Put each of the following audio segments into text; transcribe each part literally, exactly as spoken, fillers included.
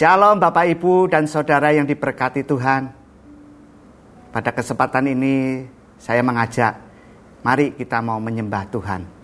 Shalom Bapak Ibu dan Saudara yang diberkati Tuhan. Pada kesempatan ini saya mengajak, mari kita mau menyembah Tuhan.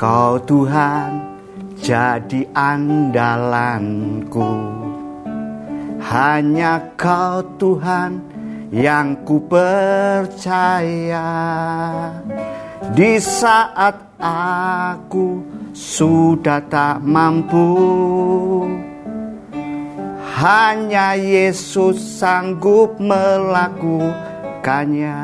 Kau Tuhan jadi andalanku, hanya Kau Tuhan yang ku percaya. Di saat aku sudah tak mampu, hanya Yesus sanggup melakukannya.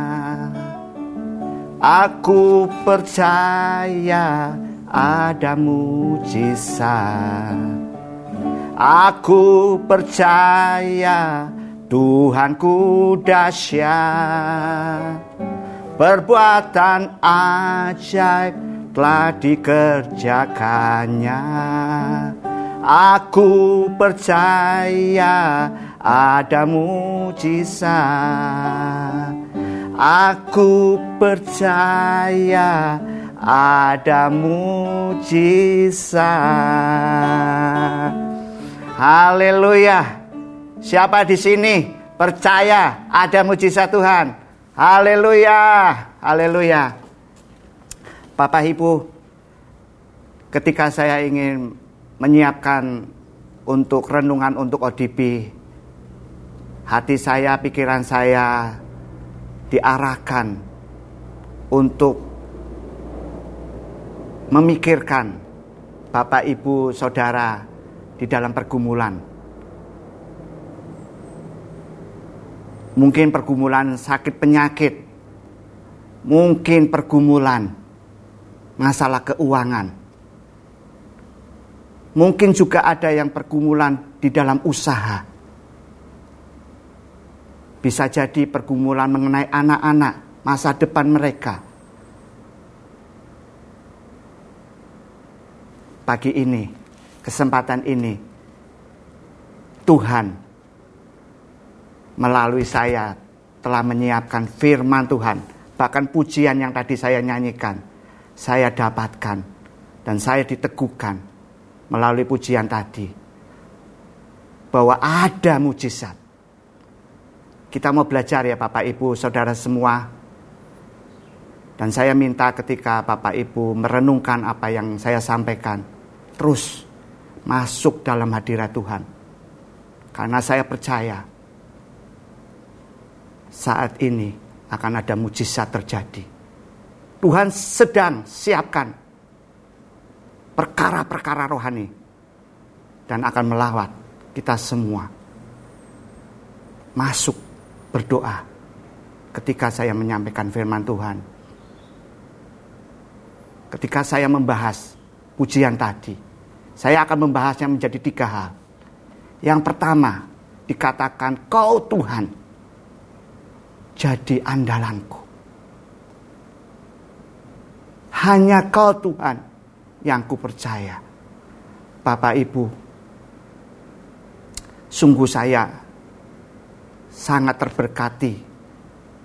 Aku percaya ada mujizat. Aku percaya Tuhanku dahsyat. Perbuatan ajaib telah dikerjakannya. Aku percaya ada mujizat. Aku percaya ada mujizat. Haleluya. Siapa di sini percaya ada mujizat Tuhan? Haleluya. Haleluya. Bapak Ibu, ketika saya ingin menyiapkan untuk renungan untuk O D B, hati saya, pikiran saya diarahkan untuk memikirkan Bapak Ibu Saudara di dalam pergumulan. Mungkin pergumulan sakit penyakit, mungkin pergumulan masalah keuangan, mungkin juga ada yang pergumulan di dalam usaha. Bisa jadi pergumulan mengenai anak-anak, masa depan mereka. Pagi ini, kesempatan ini, Tuhan melalui saya telah menyiapkan firman Tuhan. Bahkan pujian yang tadi saya nyanyikan, saya dapatkan dan saya diteguhkan melalui pujian tadi bahwa ada mujizat. Kita mau belajar ya Bapak Ibu Saudara semua. Dan saya minta ketika Bapak Ibu merenungkan apa yang saya sampaikan, terus masuk dalam hadirat Tuhan. Karena saya percaya saat ini akan ada mujizat terjadi. Tuhan sedang siapkan perkara-perkara rohani dan akan melawat kita semua. Masuk berdoa ketika saya menyampaikan firman Tuhan. Ketika saya membahas pujian tadi, saya akan membahasnya menjadi tiga hal. Yang pertama, dikatakan Kau Tuhan jadi andalanku. Hanya Kau Tuhan yang ku percaya. Bapak Ibu, sungguh saya sangat terberkati.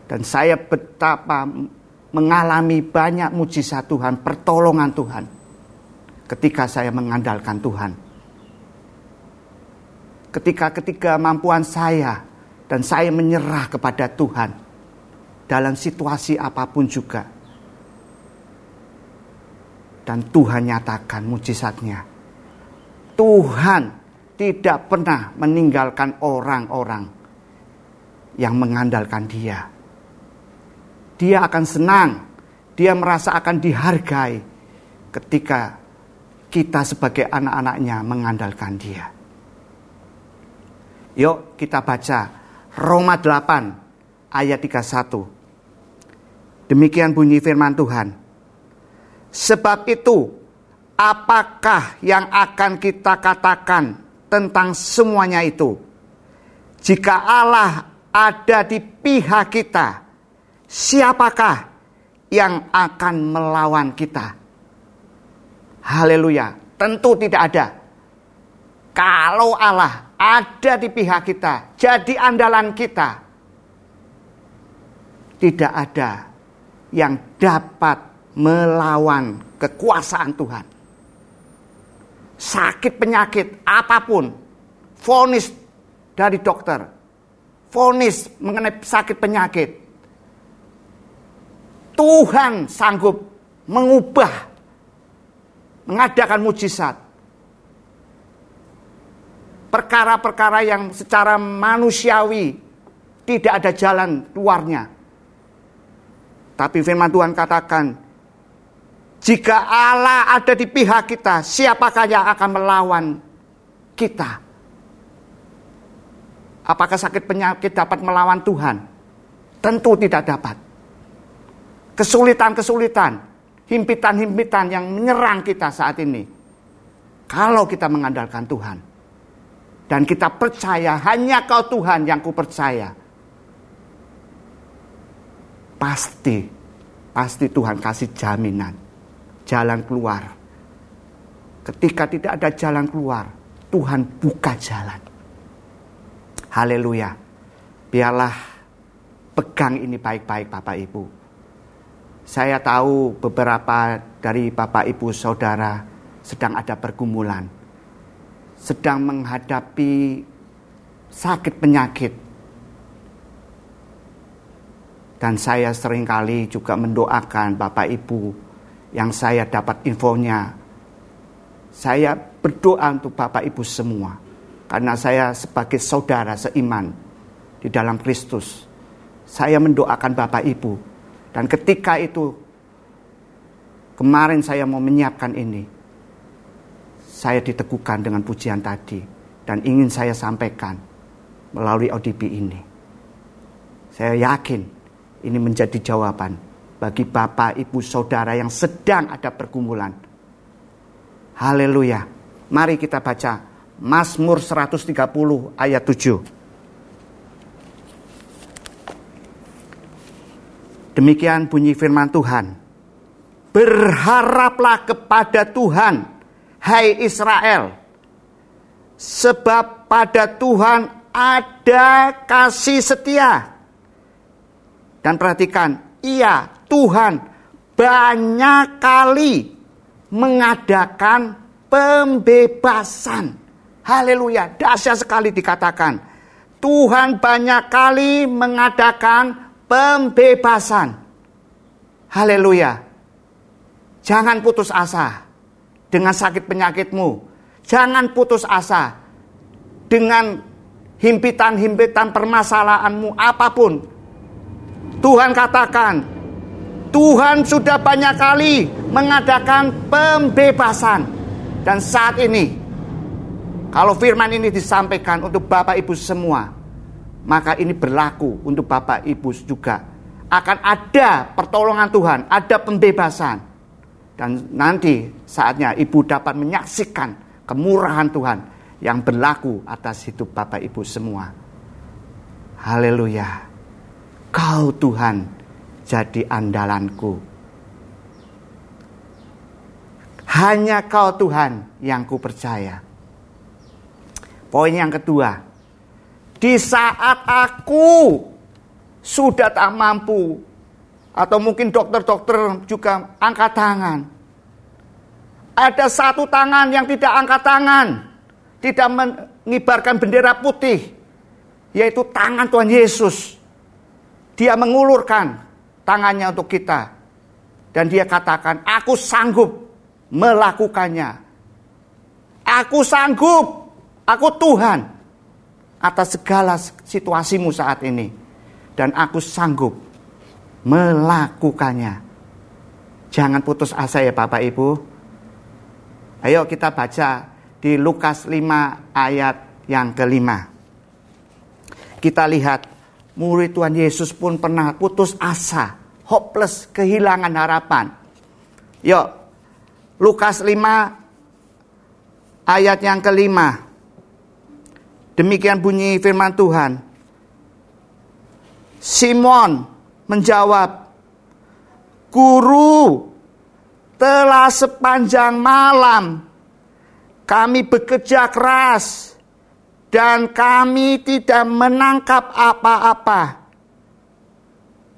Dan saya betapa mengalami banyak mujizat Tuhan, pertolongan Tuhan, ketika saya mengandalkan Tuhan. Ketika ketika mampuan saya dan saya menyerah kepada Tuhan dalam situasi apapun juga. Dan Tuhan nyatakan mujizat-Nya. Tuhan tidak pernah meninggalkan orang-orang yang mengandalkan Dia. Dia akan senang, Dia merasa akan dihargai ketika kita sebagai anak-anaknya mengandalkan Dia. Yuk kita baca Roma delapan ayat tiga puluh satu. Demikian bunyi firman Tuhan. Sebab itu, apakah yang akan kita katakan tentang semuanya itu? Jika Allah ada di pihak kita, siapakah yang akan melawan kita? Haleluya, tentu tidak ada. Kalau Allah ada di pihak kita, jadi andalan kita, tidak ada yang dapat melawan kekuasaan Tuhan. Sakit penyakit apapun, vonis dari dokter, vonis mengenai sakit penyakit, Tuhan sanggup mengubah, mengadakan mujizat. Perkara-perkara yang secara manusiawi tidak ada jalan keluarnya. Tapi firman Tuhan katakan, jika Allah ada di pihak kita, siapakah yang akan melawan kita? Apakah sakit penyakit dapat melawan Tuhan? Tentu tidak dapat. Kesulitan-kesulitan, himpitan-himpitan yang menyerang kita saat ini, kalau kita mengandalkan Tuhan, dan kita percaya hanya Kau Tuhan yang ku percaya, pasti, pasti Tuhan kasih jaminan, jalan keluar. Ketika tidak ada jalan keluar, Tuhan buka jalan. Haleluya. Biarlah pegang ini baik-baik Bapak Ibu. Saya tahu beberapa dari Bapak Ibu Saudara sedang ada pergumulan, sedang menghadapi sakit penyakit. Dan saya seringkali juga mendoakan Bapak Ibu yang saya dapat infonya. Saya berdoa untuk Bapak Ibu semua, karena saya sebagai saudara seiman di dalam Kristus. Saya mendoakan Bapak Ibu. Dan ketika itu, kemarin saya mau menyiapkan ini, saya diteguhkan dengan pujian tadi, dan ingin saya sampaikan melalui O D B ini. Saya yakin ini menjadi jawaban bagi Bapak, Ibu, Saudara yang sedang ada pergumulan. Haleluya. Mari kita baca Mazmur seratus tiga puluh ayat tujuh. Demikian bunyi firman Tuhan. Berharaplah kepada Tuhan, hai Israel, sebab pada Tuhan ada kasih setia. Dan perhatikan, Ia Tuhan banyak kali mengadakan pembebasan. Haleluya, dahsyat sekali dikatakan. Tuhan banyak kali mengadakan pembebasan. Haleluya. Jangan putus asa dengan sakit penyakitmu. Jangan putus asa dengan himpitan-himpitan permasalahanmu apapun. Tuhan katakan, Tuhan sudah banyak kali mengadakan pembebasan. Dan saat ini, kalau firman ini disampaikan untuk Bapak Ibu semua, maka ini berlaku untuk Bapak Ibu juga. Akan ada pertolongan Tuhan, ada pembebasan. Dan nanti saatnya Ibu dapat menyaksikan kemurahan Tuhan yang berlaku atas hidup Bapak Ibu semua. Haleluya. Kau Tuhan jadi andalanku. Hanya Kau Tuhan yang ku percaya. Poin yang kedua, di saat aku sudah tak mampu, atau mungkin dokter-dokter juga angkat tangan, ada satu tangan yang tidak angkat tangan, tidak mengibarkan bendera putih, yaitu tangan Tuhan Yesus. Dia mengulurkan tangannya untuk kita, dan Dia katakan, aku sanggup melakukannya. Aku sanggup, aku Tuhan atas segala situasimu saat ini, dan aku sanggup melakukannya. Jangan putus asa ya Bapak Ibu. Ayo kita baca di Lukas lima ayat yang kelima. Kita lihat murid Tuhan Yesus pun pernah putus asa, hopeless, kehilangan harapan. Yuk, Lukas lima ayat yang kelima. Demikian bunyi firman Tuhan. Simon menjawab, "Guru, telah sepanjang malam kami bekerja keras dan kami tidak menangkap apa-apa.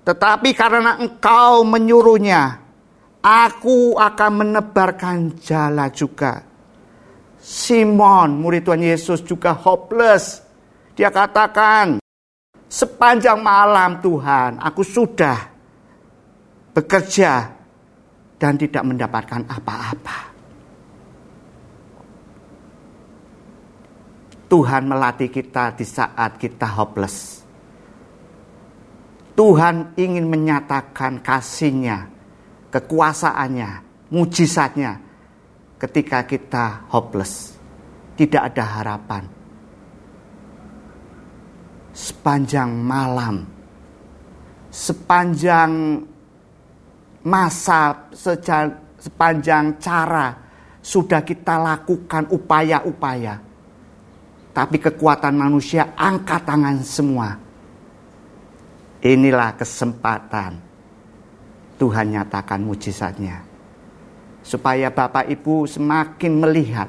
Tetapi karena engkau menyuruhnya, aku akan menebarkan jala juga." Simon, murid Tuhan Yesus, juga hopeless. Dia katakan, "Sepanjang malam Tuhan, aku sudah bekerja dan tidak mendapatkan apa-apa." Tuhan melatih kita di saat kita hopeless. Tuhan ingin menyatakan kasih-Nya, kekuasaannya, mujizat-Nya ketika kita hopeless, tidak ada harapan. Sepanjang malam, sepanjang masa, seja, sepanjang cara sudah kita lakukan upaya-upaya, tapi kekuatan manusia angkat tangan semua. Inilah kesempatan Tuhan nyatakan mujizat-Nya, supaya Bapak Ibu semakin melihat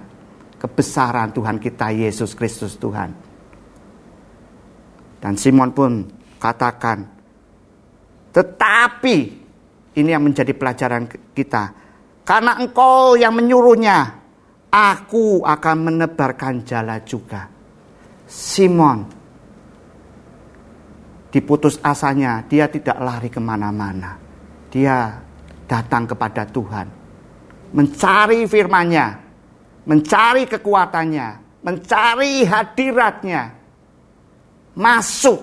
kebesaran Tuhan kita Yesus Kristus Tuhan. Dan Simon pun katakan, tetapi, ini yang menjadi pelajaran kita, karena engkau yang menyuruhnya, aku akan menebarkan jala juga. Simon, diputus asanya, dia tidak lari kemana-mana. Dia datang kepada Tuhan, mencari firman-Nya, mencari kekuatannya, mencari hadirat-Nya. Masuk.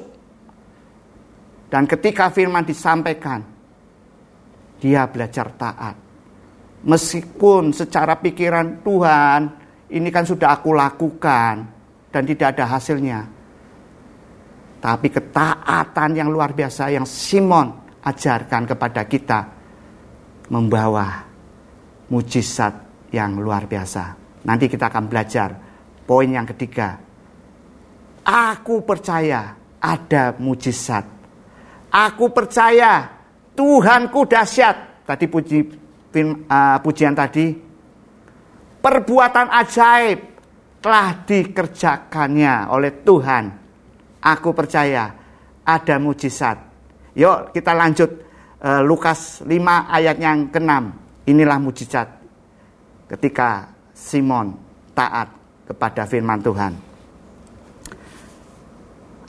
Dan ketika firman disampaikan, dia belajar taat. Meskipun secara pikiran, Tuhan, ini kan sudah aku lakukan dan tidak ada hasilnya. Tapi ketaatan yang luar biasa yang Simon ajarkan kepada kita membawa mujizat yang luar biasa. Nanti kita akan belajar poin yang ketiga. Aku percaya ada mujizat. Aku percaya Tuhanku dahsyat. Tadi puji, uh, pujian tadi. Perbuatan ajaib telah dikerjakannya oleh Tuhan. Aku percaya ada mujizat. Yuk kita lanjut uh, Lukas lima ayat yang keenam. Inilah mujizat ketika Simon taat kepada firman Tuhan.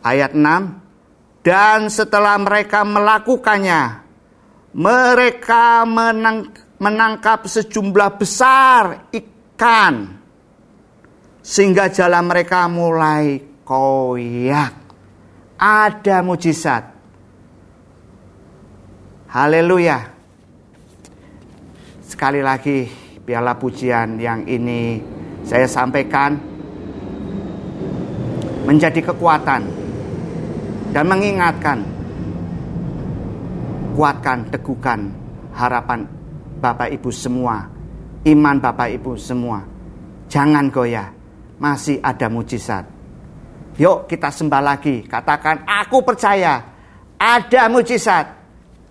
Ayat enam, dan setelah mereka melakukannya, mereka menangkap sejumlah besar ikan, sehingga jala mereka mulai koyak. Ada mujizat. Haleluya. Sekali lagi, biarlah pujian yang ini saya sampaikan menjadi kekuatan dan mengingatkan, kuatkan, teguhkan harapan Bapak Ibu semua, iman Bapak Ibu semua. Jangan goyah, masih ada mujizat. Yuk kita sembah lagi, katakan aku percaya ada mujizat.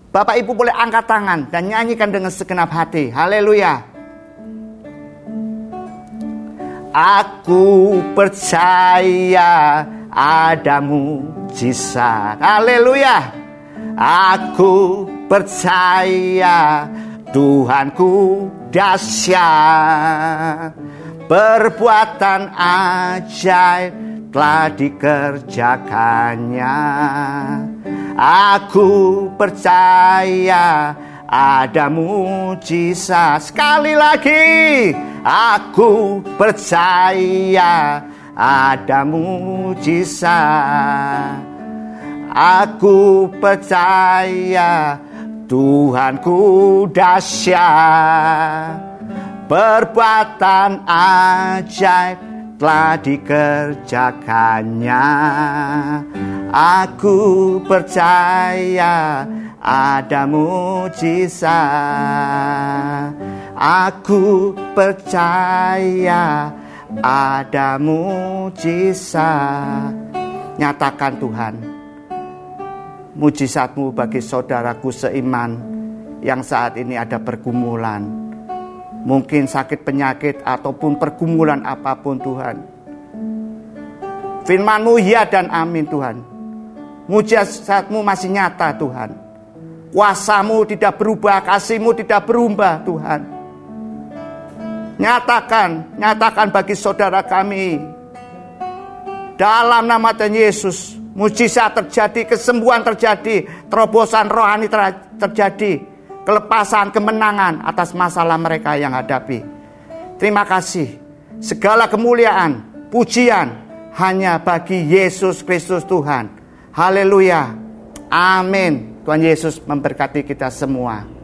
Bapak Ibu boleh angkat tangan dan nyanyikan dengan segenap hati. Haleluya. Aku percaya ada mujizat. Haleluya. Aku percaya Tuhanku dahsyat. Perbuatan ajaib telah dikerjakannya. Aku percaya ada mujizat. Sekali lagi, aku percaya ada mujizat. Aku percaya Tuhanku dahsyat. Perbuatan ajaib telah dikerjakannya. Aku percaya ada mujizat. Aku percaya ada mujizat. Nyatakan Tuhan mujizat-Mu bagi saudaraku seiman yang saat ini ada pergumulan, mungkin sakit penyakit ataupun pergumulan apapun. Tuhan, firman-Mu ya dan amin. Tuhan, mujizat-Mu masih nyata. Tuhan, kuasa-Mu tidak berubah, kasih-Mu tidak berubah. Tuhan, nyatakan, nyatakan bagi saudara kami. Dalam nama Tuhan Yesus, mujizat terjadi, kesembuhan terjadi, terobosan rohani terjadi, kelepasan, kemenangan atas masalah mereka yang hadapi. Terima kasih. Segala kemuliaan, pujian hanya bagi Yesus Kristus Tuhan. Haleluya. Amin. Tuhan Yesus memberkati kita semua.